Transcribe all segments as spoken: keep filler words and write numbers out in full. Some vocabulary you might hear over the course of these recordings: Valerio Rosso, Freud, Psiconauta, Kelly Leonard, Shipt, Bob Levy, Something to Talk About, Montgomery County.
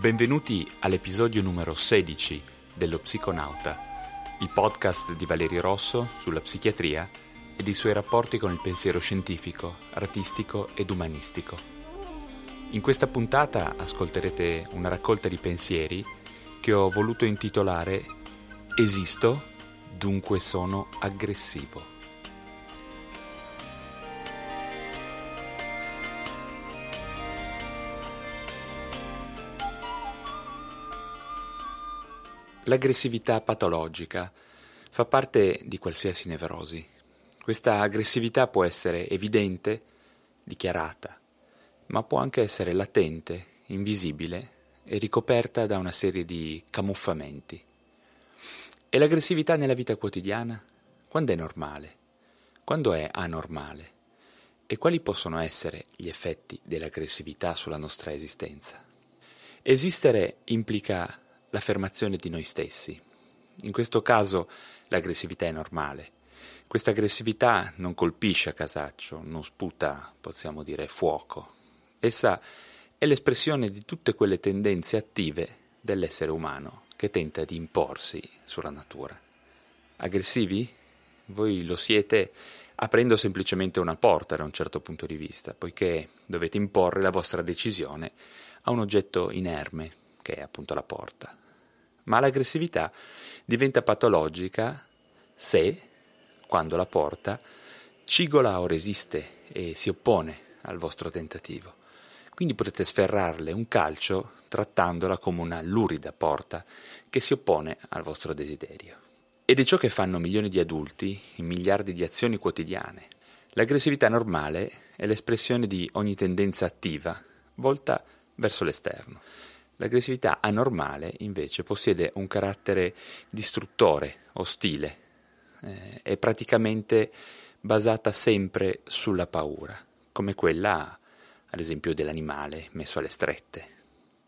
Benvenuti all'episodio numero sedici dello Psiconauta, il podcast di Valerio Rosso sulla psichiatria e dei suoi rapporti con il pensiero scientifico, artistico ed umanistico. In questa puntata ascolterete una raccolta di pensieri che ho voluto intitolare Esisto, dunque sono aggressivo. L'aggressività patologica fa parte di qualsiasi nevrosi. Questa aggressività può essere evidente, dichiarata, ma può anche essere latente, invisibile e ricoperta da una serie di camuffamenti. E l'aggressività nella vita quotidiana? Quando è normale? Quando è anormale? E quali possono essere gli effetti dell'aggressività sulla nostra esistenza? Esistere implica l'affermazione di noi stessi. In questo caso l'aggressività è normale. Questa aggressività non colpisce a casaccio, non sputa, possiamo dire, fuoco. Essa è l'espressione di tutte quelle tendenze attive dell'essere umano che tenta di imporsi sulla natura. Aggressivi? Voi lo siete aprendo semplicemente una porta da un certo punto di vista, poiché dovete imporre la vostra decisione a un oggetto inerme, che è appunto la porta. Ma l'aggressività diventa patologica se, quando la porta, cigola o resiste e si oppone al vostro tentativo. Quindi potete sferrarle un calcio trattandola come una lurida porta che si oppone al vostro desiderio. Ed è ciò che fanno milioni di adulti in miliardi di azioni quotidiane. L'aggressività normale è l'espressione di ogni tendenza attiva volta verso l'esterno. L'aggressività anormale, invece, possiede un carattere distruttore, ostile, eh, è praticamente basata sempre sulla paura, come quella, ad esempio, dell'animale messo alle strette.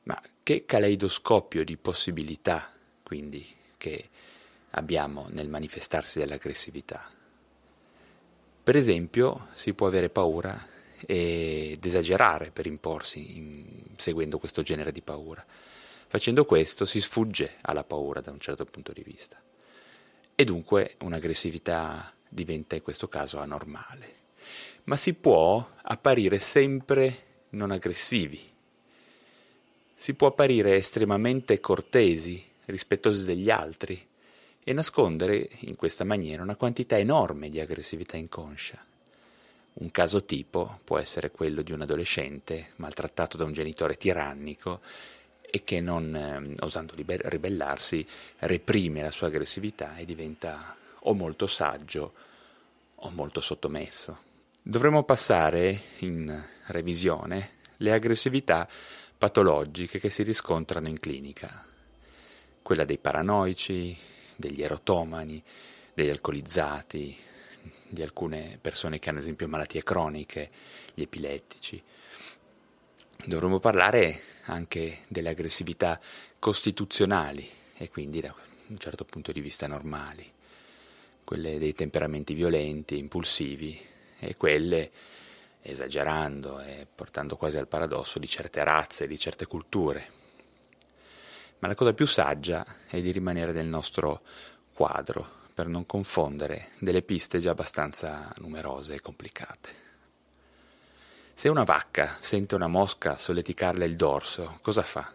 Ma che caleidoscopio di possibilità, quindi, che abbiamo nel manifestarsi dell'aggressività? Per esempio, si può avere paura ed esagerare per imporsi in, seguendo questo genere di paura. Facendo questo si sfugge alla paura da un certo punto di vista e dunque un'aggressività diventa in questo caso anormale. Ma si può apparire sempre non aggressivi, si può apparire estremamente cortesi, rispettosi degli altri e nascondere in questa maniera una quantità enorme di aggressività inconscia. Un caso tipo può essere quello di un adolescente maltrattato da un genitore tirannico e che non, eh, osando liber- ribellarsi, reprime la sua aggressività e diventa o molto saggio o molto sottomesso. Dovremmo passare in revisione le aggressività patologiche che si riscontrano in clinica. Quella dei paranoici, degli erotomani, degli alcolizzati, di alcune persone che hanno ad esempio malattie croniche, gli epilettici. Dovremmo parlare anche delle aggressività costituzionali e quindi da un certo punto di vista normali, quelle dei temperamenti violenti, impulsivi e quelle, esagerando e portando quasi al paradosso, di certe razze, di certe culture. Ma la cosa più saggia è di rimanere nel nostro quadro, per non confondere delle piste già abbastanza numerose e complicate. Se una vacca sente una mosca solleticarle il dorso, cosa fa?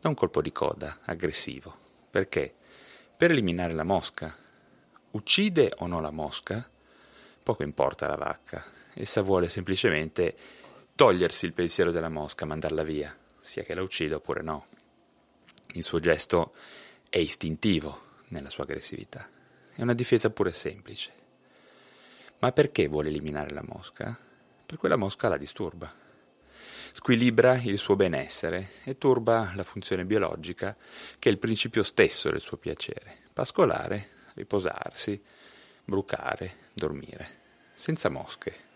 Dà un colpo di coda aggressivo. Perché? Per eliminare la mosca. Uccide o no la mosca? Poco importa la vacca. Essa vuole semplicemente togliersi il pensiero della mosca, mandarla via, sia che la uccida oppure no. Il suo gesto è istintivo, nella sua aggressività. È una difesa pura e semplice. Ma perché vuole eliminare la mosca? Perché la mosca la disturba. Squilibra il suo benessere e turba la funzione biologica che è il principio stesso del suo piacere. Pascolare, riposarsi, brucare, dormire. Senza mosche.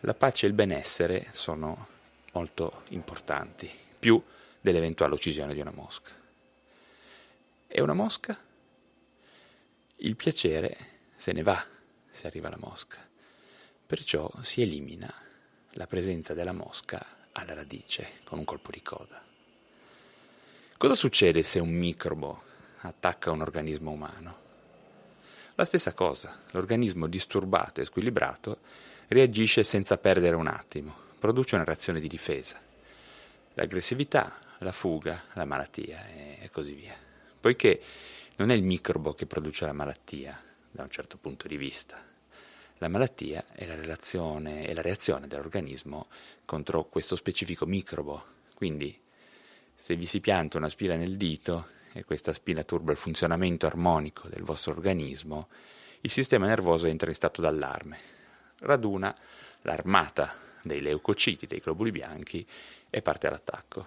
La pace e il benessere sono molto importanti, più dell'eventuale uccisione di una mosca. E una mosca? Il piacere se ne va se arriva la mosca, perciò si elimina la presenza della mosca alla radice con un colpo di coda. Cosa succede se un microbo attacca un organismo umano? La stessa cosa, l'organismo disturbato e squilibrato reagisce senza perdere un attimo, produce una reazione di difesa, l'aggressività, la fuga, la malattia e così via, poiché non è il microbo che produce la malattia, da un certo punto di vista. La malattia è la relazione, è la reazione dell'organismo contro questo specifico microbo. Quindi, se vi si pianta una spina nel dito e questa spina turba il funzionamento armonico del vostro organismo, il sistema nervoso entra in stato d'allarme, raduna l'armata dei leucociti, dei globuli bianchi e parte all'attacco,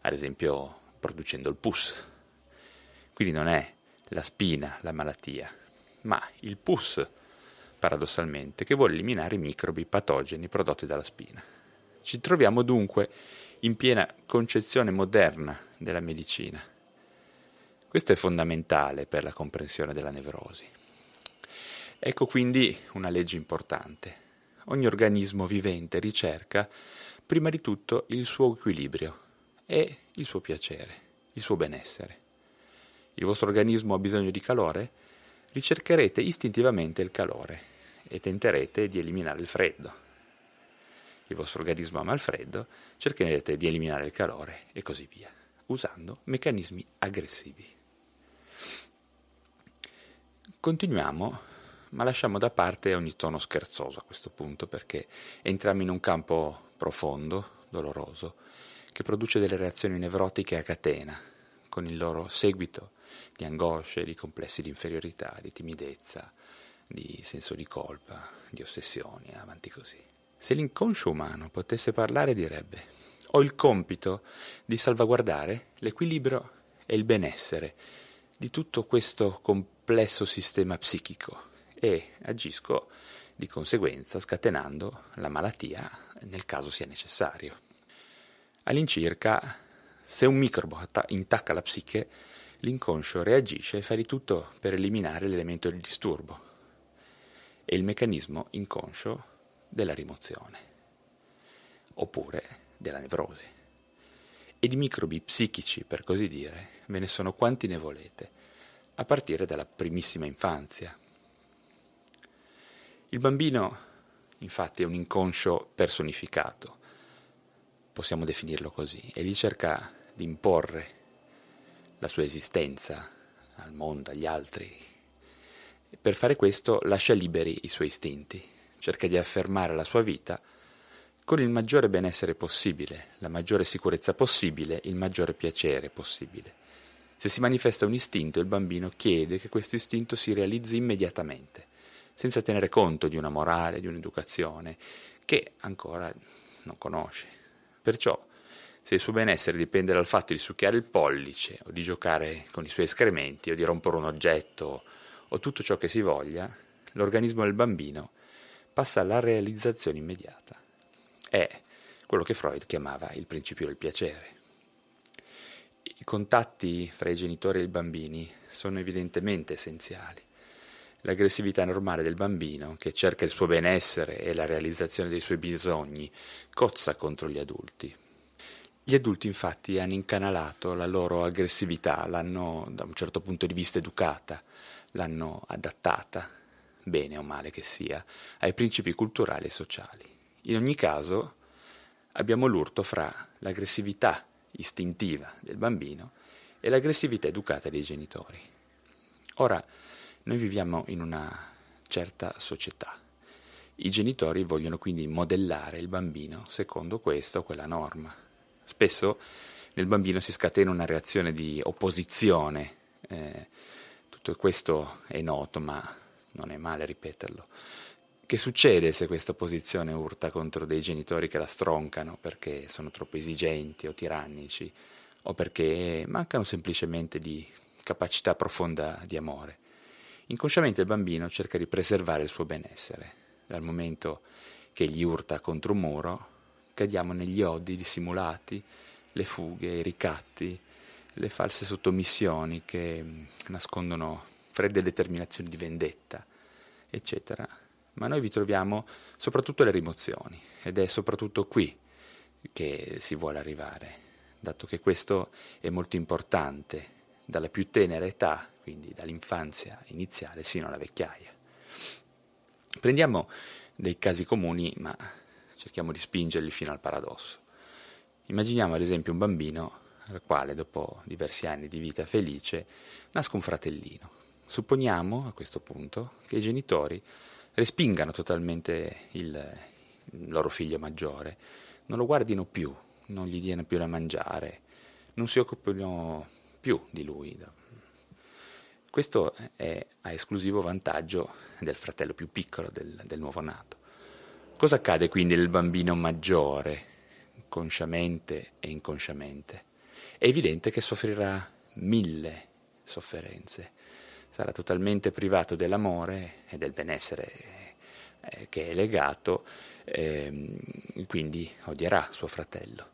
ad esempio producendo il pus. Quindi non è la spina, la malattia, ma il pus, paradossalmente, che vuole eliminare i microbi patogeni prodotti dalla spina. Ci troviamo dunque in piena concezione moderna della medicina. Questo è fondamentale per la comprensione della nevrosi. Ecco quindi una legge importante. Ogni organismo vivente ricerca prima di tutto il suo equilibrio e il suo piacere, il suo benessere. Il vostro organismo ha bisogno di calore? Ricercherete istintivamente il calore e tenterete di eliminare il freddo. Il vostro organismo ama il freddo, cercherete di eliminare il calore e così via, usando meccanismi aggressivi. Continuiamo, ma lasciamo da parte ogni tono scherzoso a questo punto, perché entriamo in un campo profondo, doloroso, che produce delle reazioni nevrotiche a catena, con il loro seguito di angosce, di complessi di inferiorità, di timidezza, di senso di colpa, di ossessioni, avanti così. Se l'inconscio umano potesse parlare direbbe: ho il compito di salvaguardare l'equilibrio e il benessere di tutto questo complesso sistema psichico e agisco di conseguenza scatenando la malattia nel caso sia necessario. All'incirca, se un microbo intacca la psiche, l'inconscio reagisce e fa di tutto per eliminare l'elemento di disturbo e il meccanismo inconscio della rimozione, oppure della nevrosi. E di microbi psichici, per così dire, ve ne sono quanti ne volete, a partire dalla primissima infanzia. Il bambino, infatti, è un inconscio personificato, possiamo definirlo così, e gli cerca di imporre la sua esistenza al mondo, agli altri. Per fare questo lascia liberi i suoi istinti, cerca di affermare la sua vita con il maggiore benessere possibile, la maggiore sicurezza possibile, il maggiore piacere possibile. Se si manifesta un istinto, il bambino chiede che questo istinto si realizzi immediatamente, senza tenere conto di una morale, di un'educazione che ancora non conosce. Perciò, se il suo benessere dipende dal fatto di succhiare il pollice o di giocare con i suoi escrementi o di rompere un oggetto o tutto ciò che si voglia, l'organismo del bambino passa alla realizzazione immediata. È quello che Freud chiamava il principio del piacere. I contatti fra i genitori e i bambini sono evidentemente essenziali. L'aggressività normale del bambino, che cerca il suo benessere e la realizzazione dei suoi bisogni, cozza contro gli adulti. Gli adulti infatti hanno incanalato la loro aggressività, l'hanno da un certo punto di vista educata, l'hanno adattata, bene o male che sia, ai principi culturali e sociali. In ogni caso abbiamo l'urto fra l'aggressività istintiva del bambino e l'aggressività educata dei genitori. Ora, noi viviamo in una certa società. I genitori vogliono quindi modellare il bambino secondo questa o quella norma. Spesso nel bambino si scatena una reazione di opposizione eh, Tutto questo è noto, ma non è male ripeterlo. Che succede se questa posizione urta contro dei genitori che la stroncano perché sono troppo esigenti o tirannici o perché mancano semplicemente di capacità profonda di amore? Inconsciamente il bambino cerca di preservare il suo benessere. Dal momento che gli urta contro un muro, cadiamo negli odi dissimulati, le fughe, i ricatti, le false sottomissioni che nascondono fredde determinazioni di vendetta, eccetera. Ma noi vi troviamo soprattutto le rimozioni, ed è soprattutto qui che si vuole arrivare, dato che questo è molto importante, dalla più tenera età, quindi dall'infanzia iniziale sino alla vecchiaia. Prendiamo dei casi comuni, ma cerchiamo di spingerli fino al paradosso. Immaginiamo ad esempio un bambino al quale, dopo diversi anni di vita felice, nasca un fratellino. Supponiamo, a questo punto, che i genitori respingano totalmente il loro figlio maggiore, non lo guardino più, non gli diano più da mangiare, non si occupino più di lui. Questo è a esclusivo vantaggio del fratello più piccolo, del, del nuovo nato. Cosa accade quindi nel bambino maggiore, consciamente e inconsciamente? È evidente che soffrirà mille sofferenze, sarà totalmente privato dell'amore e del benessere eh, che è legato, eh, quindi odierà suo fratello.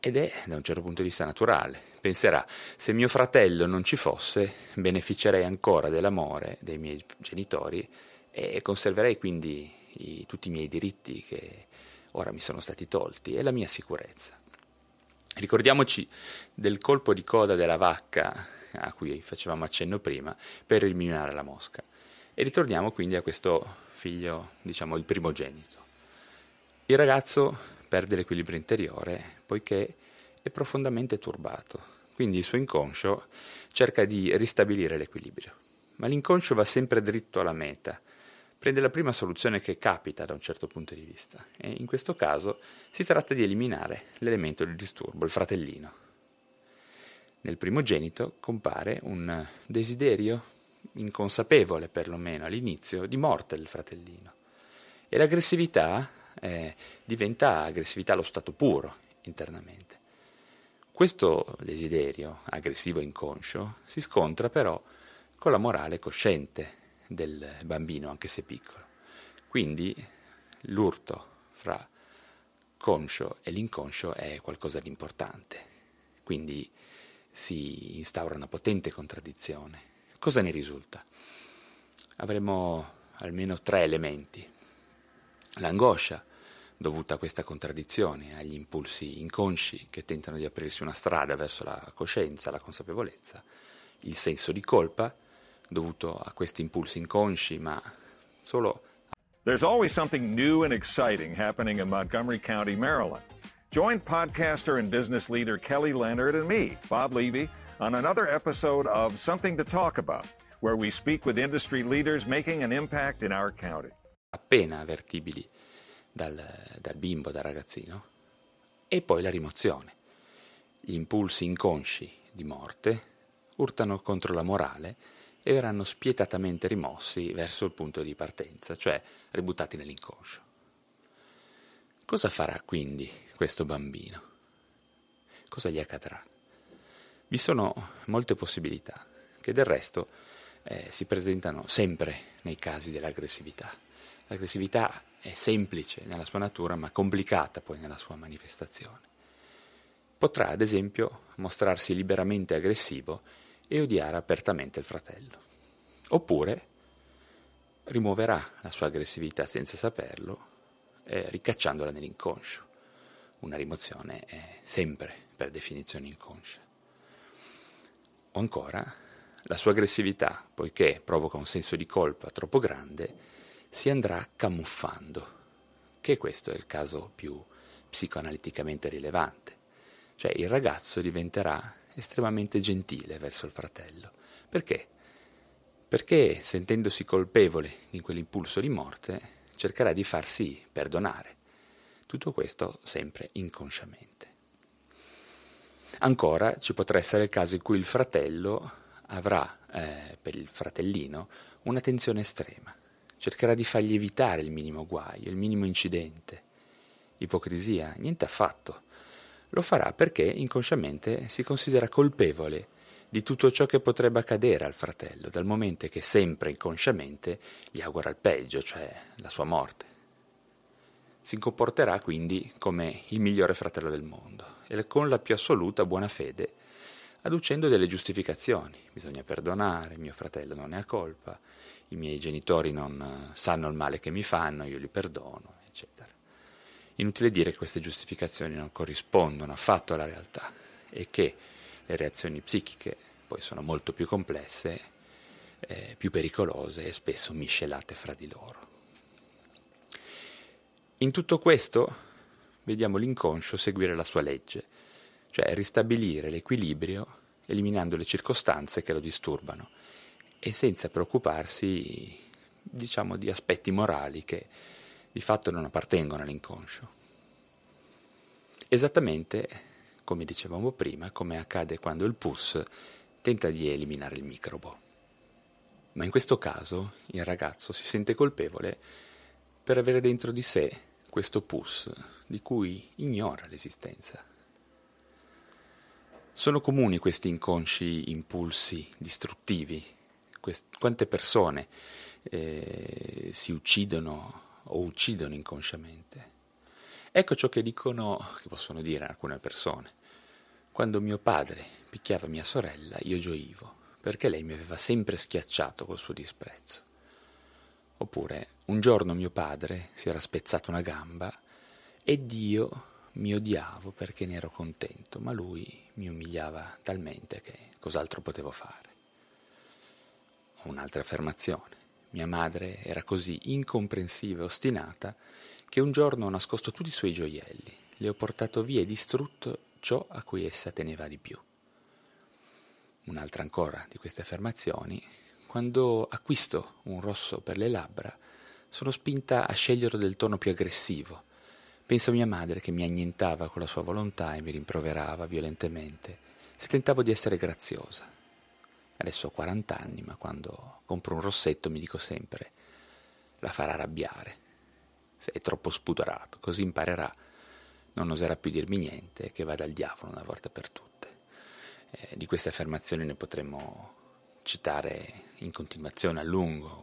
Ed è, da un certo punto di vista, naturale. Penserà, se mio fratello non ci fosse, beneficerei ancora dell'amore dei miei genitori e conserverei quindi i, tutti i miei diritti che ora mi sono stati tolti e la mia sicurezza. Ricordiamoci del colpo di coda della vacca a cui facevamo accenno prima per eliminare la mosca, e ritorniamo quindi a questo figlio, diciamo il primogenito. Il ragazzo perde l'equilibrio interiore poiché è profondamente turbato, quindi il suo inconscio cerca di ristabilire l'equilibrio, ma l'inconscio va sempre dritto alla meta, prende la prima soluzione che capita da un certo punto di vista, e in questo caso si tratta di eliminare l'elemento di disturbo, il fratellino. Nel primogenito compare un desiderio inconsapevole, perlomeno all'inizio, di morte del fratellino, e l'aggressività eh, diventa aggressività allo stato puro internamente. Questo desiderio aggressivo e inconscio si scontra però con la morale cosciente del bambino, anche se piccolo. Quindi l'urto fra conscio e l'inconscio è qualcosa di importante, quindi si instaura una potente contraddizione. Cosa ne risulta? Avremo almeno tre elementi: l'angoscia dovuta a questa contraddizione, agli impulsi inconsci che tentano di aprirsi una strada verso la coscienza, la consapevolezza; il senso di colpa dovuto a questi impulsi inconsci, ma solo... There's always something new and exciting happening in Montgomery County, Maryland. Join podcaster and business leader Kelly Leonard and me, Bob Levy, on another episode of Something to Talk About, where we speak with industry leaders making an impact in our county. Appena avvertibili dal, dal bimbo, dal ragazzino, e poi la rimozione. Gli impulsi inconsci di morte urtano contro la morale e verranno spietatamente rimossi verso il punto di partenza, cioè ributtati nell'inconscio. Cosa farà quindi questo bambino? Cosa gli accadrà? Vi sono molte possibilità, che del resto eh, si presentano sempre nei casi dell'aggressività. L'aggressività è semplice nella sua natura, ma complicata poi nella sua manifestazione. Potrà, ad esempio, mostrarsi liberamente aggressivo e odiare apertamente il fratello, oppure rimuoverà la sua aggressività senza saperlo, eh, ricacciandola nell'inconscio. Una rimozione è sempre per definizione inconscia. O ancora, la sua aggressività, poiché provoca un senso di colpa troppo grande, si andrà camuffando, che questo è il caso più psicoanaliticamente rilevante. Cioè il ragazzo diventerà estremamente gentile verso il fratello. Perché? Perché sentendosi colpevole di quell'impulso di morte cercherà di farsi perdonare. Tutto questo sempre inconsciamente. Ancora ci potrà essere il caso in cui il fratello avrà eh, per il fratellino, una tensione estrema. Cercherà di fargli evitare il minimo guaio, il minimo incidente. Ipocrisia? Niente affatto. Lo farà perché inconsciamente si considera colpevole di tutto ciò che potrebbe accadere al fratello, dal momento che sempre inconsciamente gli augura il peggio, cioè la sua morte. Si comporterà quindi come il migliore fratello del mondo e con la più assoluta buona fede, adducendo delle giustificazioni. Bisogna perdonare, mio fratello non ne ha colpa, i miei genitori non sanno il male che mi fanno, io li perdono, eccetera. Inutile dire che queste giustificazioni non corrispondono affatto alla realtà e che le reazioni psichiche poi sono molto più complesse, eh, più pericolose e spesso miscelate fra di loro. In tutto questo vediamo l'inconscio seguire la sua legge, cioè ristabilire l'equilibrio eliminando le circostanze che lo disturbano e senza preoccuparsi, diciamo, di aspetti morali che di fatto non appartengono all'inconscio. Esattamente come dicevamo prima, come accade quando il pus tenta di eliminare il microbo. Ma in questo caso il ragazzo si sente colpevole per avere dentro di sé questo pus di cui ignora l'esistenza. Sono comuni questi inconsci impulsi distruttivi. Quest- quante persone eh, si uccidono o uccidono inconsciamente? Ecco ciò che dicono, che possono dire alcune persone. Quando mio padre picchiava mia sorella, io gioivo, perché lei mi aveva sempre schiacciato col suo disprezzo. Oppure, un giorno mio padre si era spezzato una gamba ed io mi odiavo perché ne ero contento, ma lui mi umiliava talmente che cos'altro potevo fare. Un'altra affermazione. Mia madre era così incomprensiva e ostinata che un giorno ho nascosto tutti i suoi gioielli, le ho portato via e distrutto ciò a cui essa teneva di più. Un'altra ancora di queste affermazioni: quando acquisto un rosso per le labbra, sono spinta a sceglierlo del tono più aggressivo. Penso a mia madre che mi annientava con la sua volontà e mi rimproverava violentemente se tentavo di essere graziosa. Adesso ho quaranta anni, ma quando compro un rossetto mi dico sempre: la farà arrabbiare. È troppo spudorato, così imparerà, non oserà più dirmi niente, che vada al diavolo una volta per tutte. Eh, di queste affermazioni ne potremmo citare in continuazione a lungo.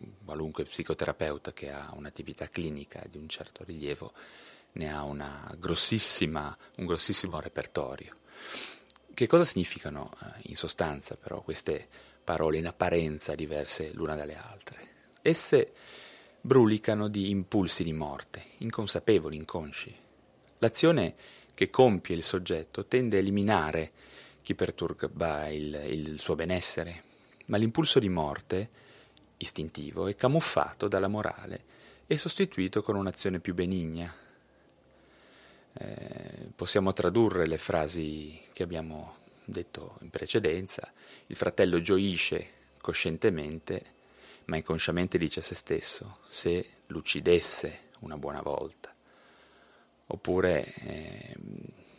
Un, qualunque psicoterapeuta che ha un'attività clinica di un certo rilievo ne ha una grossissima, un grossissimo repertorio. Che cosa significano in sostanza però queste parole in apparenza diverse l'una dalle altre? Esse brulicano di impulsi di morte, inconsapevoli, inconsci. L'azione che compie il soggetto tende a eliminare chi perturba il, il suo benessere, ma l'impulso di morte, istintivo, è camuffato dalla morale e sostituito con un'azione più benigna. Eh, possiamo tradurre le frasi che abbiamo detto in precedenza: il fratello gioisce coscientemente, ma inconsciamente dice a se stesso: se l'uccidesse una buona volta. Oppure eh,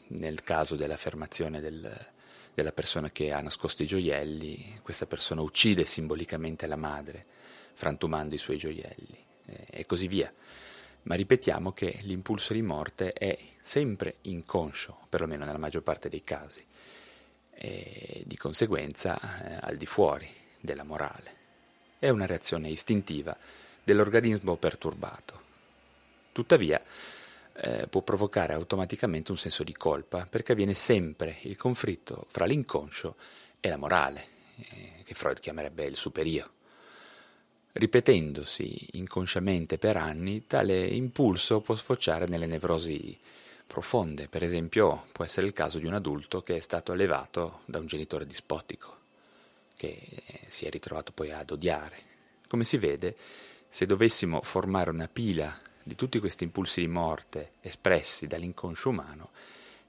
nel caso dell'affermazione del, della persona che ha nascosto i gioielli, questa persona uccide simbolicamente la madre, frantumando i suoi gioielli, eh, e così via. Ma ripetiamo che l'impulso di morte è sempre inconscio, perlomeno nella maggior parte dei casi, e di conseguenza eh, al di fuori della morale. È una reazione istintiva dell'organismo perturbato. Tuttavia, eh, può provocare automaticamente un senso di colpa, perché avviene sempre il conflitto fra l'inconscio e la morale, eh, che Freud chiamerebbe il superio. Ripetendosi inconsciamente per anni, tale impulso può sfociare nelle nevrosi profonde. Per esempio, può essere il caso di un adulto che è stato allevato da un genitore dispotico, che si è ritrovato poi ad odiare. Come si vede, se dovessimo formare una pila di tutti questi impulsi di morte espressi dall'inconscio umano,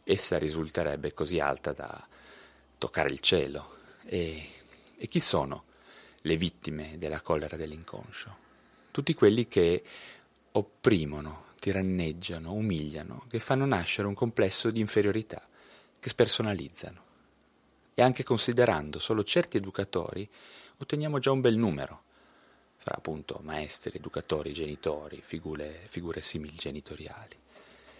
essa risulterebbe così alta da toccare il cielo. E, e chi sono le vittime della collera dell'inconscio? Tutti quelli che opprimono, tiranneggiano, umiliano, che fanno nascere un complesso di inferiorità, che spersonalizzano. e anche considerando solo certi educatori otteniamo già un bel numero, fra appunto maestri, educatori, genitori, figure, figure simili genitoriali.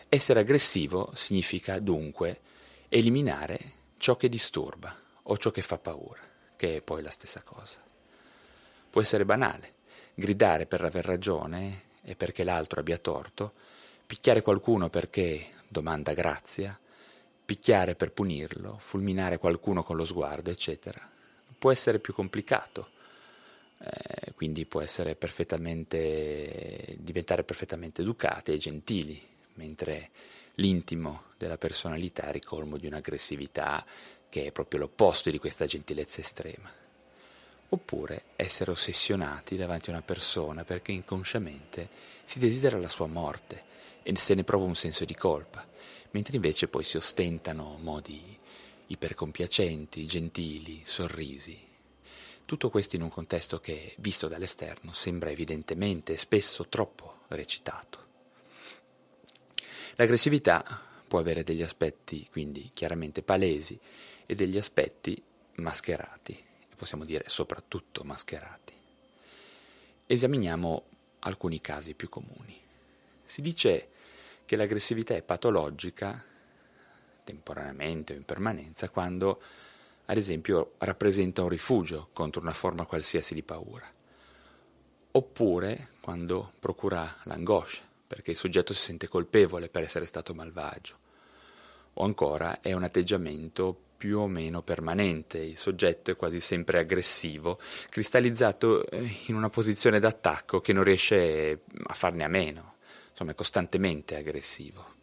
Essere aggressivo significa dunque eliminare ciò che disturba o ciò che fa paura, che è poi la stessa cosa. Può essere banale, gridare per aver ragione e perché l'altro abbia torto, picchiare qualcuno perché domanda grazia, picchiare per punirlo, fulminare qualcuno con lo sguardo, eccetera. Può essere più complicato, eh, quindi può essere perfettamente diventare perfettamente educati e gentili, mentre l'intimo della personalità è ricolmo di un'aggressività che è proprio l'opposto di questa gentilezza estrema. Oppure essere ossessionati davanti a una persona perché inconsciamente si desidera la sua morte e se ne prova un senso di colpa, mentre invece poi si ostentano modi ipercompiacenti, gentili, sorrisi. Tutto questo in un contesto che, visto dall'esterno, sembra evidentemente e spesso troppo recitato. L'aggressività può avere degli aspetti quindi chiaramente palesi e degli aspetti mascherati. Possiamo dire soprattutto mascherati. Esaminiamo alcuni casi più comuni. Si dice che l'aggressività è patologica, temporaneamente o in permanenza, quando, ad esempio, rappresenta un rifugio contro una forma qualsiasi di paura, oppure quando procura l'angoscia, perché il soggetto si sente colpevole per essere stato malvagio, o ancora è un atteggiamento più o meno permanente, il soggetto è quasi sempre aggressivo, cristallizzato in una posizione d'attacco che non riesce a farne a meno, insomma è costantemente aggressivo.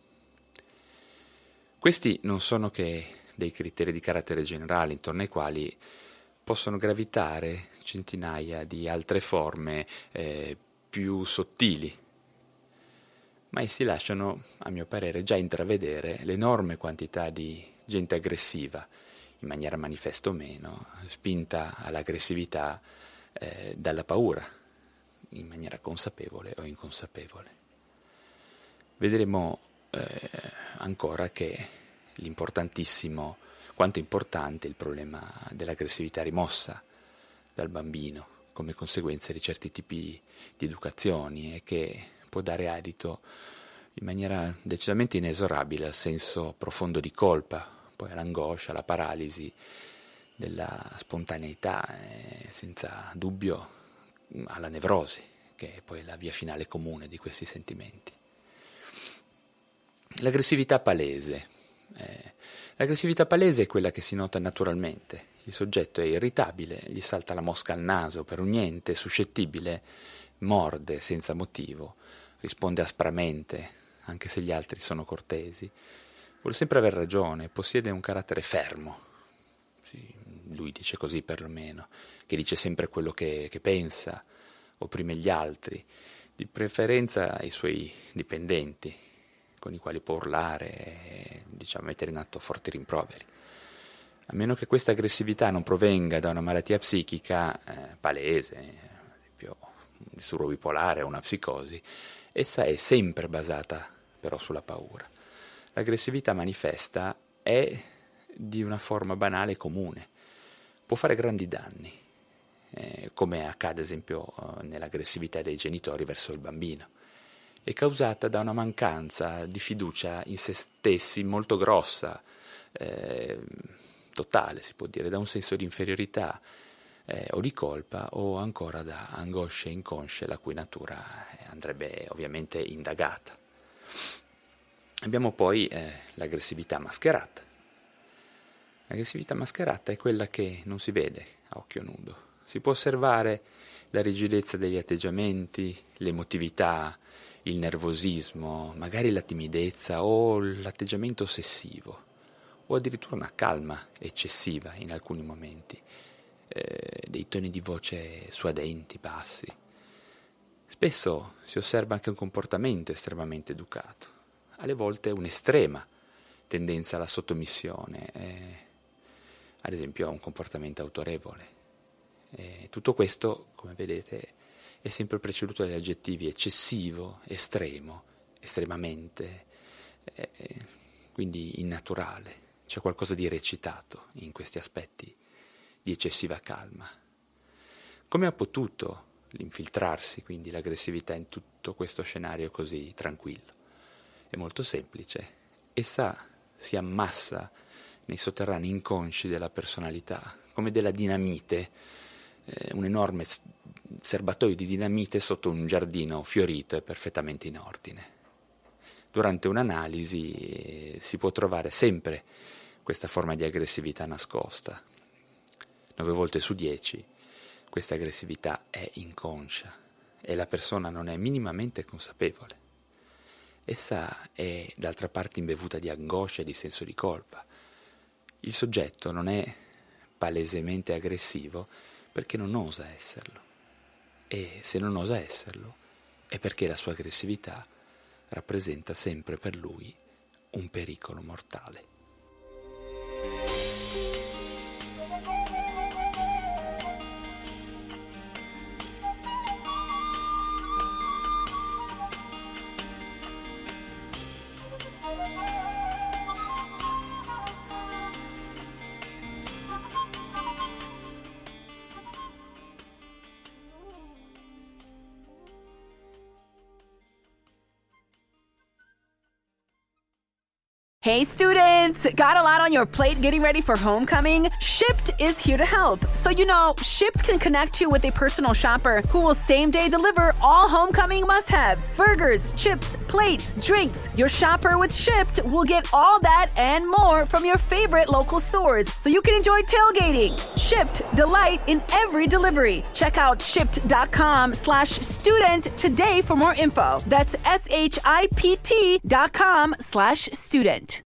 Questi non sono che dei criteri di carattere generale intorno ai quali possono gravitare centinaia di altre forme eh, più sottili, ma essi lasciano, a mio parere, già intravedere l'enorme quantità di gente aggressiva, in maniera manifesta o meno, spinta all'aggressività eh, dalla paura, in maniera consapevole o inconsapevole. Vedremo eh, ancora che l'importantissimo, quanto è importante il problema dell'aggressività rimossa dal bambino come conseguenza di certi tipi di educazioni e che può dare adito in maniera decisamente inesorabile al senso profondo di colpa, poi l'angoscia, la paralisi della spontaneità, eh, senza dubbio alla nevrosi, che è poi la via finale comune di questi sentimenti. L'aggressività palese. Eh, l'aggressività palese è quella che si nota naturalmente. Il soggetto è irritabile, gli salta la mosca al naso per un niente, suscettibile, morde senza motivo, risponde aspramente, anche se gli altri sono cortesi. Vuole sempre aver ragione, possiede un carattere fermo, sì, lui dice così perlomeno, che dice sempre quello che, che pensa, opprime gli altri, di preferenza i suoi dipendenti, con i quali può urlare e diciamo, mettere in atto forti rimproveri. A meno che questa aggressività non provenga da una malattia psichica eh, palese, ad esempio un disturbo bipolare o una psicosi, essa è sempre basata però sulla paura. L'aggressività manifesta è di una forma banale e comune, può fare grandi danni, eh, come accade ad esempio nell'aggressività dei genitori verso il bambino. È causata da una mancanza di fiducia in se stessi molto grossa, eh, totale si può dire, da un senso di inferiorità eh, o di colpa o ancora da angosce inconsce la cui natura andrebbe ovviamente indagata. Abbiamo poi eh, l'aggressività mascherata. L'aggressività mascherata è quella che non si vede a occhio nudo. Si può osservare la rigidezza degli atteggiamenti, l'emotività, il nervosismo, magari la timidezza o l'atteggiamento ossessivo, o addirittura una calma eccessiva in alcuni momenti, eh, dei toni di voce suadenti, bassi. Spesso si osserva anche un comportamento estremamente educato, alle volte un'estrema tendenza alla sottomissione, eh, ad esempio a un comportamento autorevole. Eh, tutto questo, come vedete, è sempre preceduto dagli aggettivi eccessivo, estremo, estremamente, eh, quindi innaturale, C'è qualcosa di recitato in questi aspetti di eccessiva calma. Come ha potuto l'infiltrarsi, quindi l'aggressività, in tutto questo scenario così tranquillo? È molto semplice. Essa si ammassa nei sotterranei inconsci della personalità, come della dinamite, eh, un enorme serbatoio di dinamite sotto un giardino fiorito e perfettamente in ordine. Durante un'analisi eh, si può trovare sempre questa forma di aggressività nascosta. Nove volte su dieci questa aggressività è inconscia e la persona non è minimamente consapevole. Essa è, d'altra parte, imbevuta di angoscia e di senso di colpa. Il soggetto non è palesemente aggressivo perché non osa esserlo. E se non osa esserlo è perché la sua aggressività rappresenta sempre per lui un pericolo mortale. Hey students, got a lot on your plate getting ready for homecoming? Shipt is here to help. So you know, Shipt can connect you with a personal shopper who will same day deliver all homecoming must-haves. Burgers, chips, plates, drinks. Your shopper with Shipt will get all that and more from your favorite local stores, so you can enjoy tailgating. Shipt, delight in every delivery. Check out shipt.com slash student today for more info. That's S H I P T dot com slash student.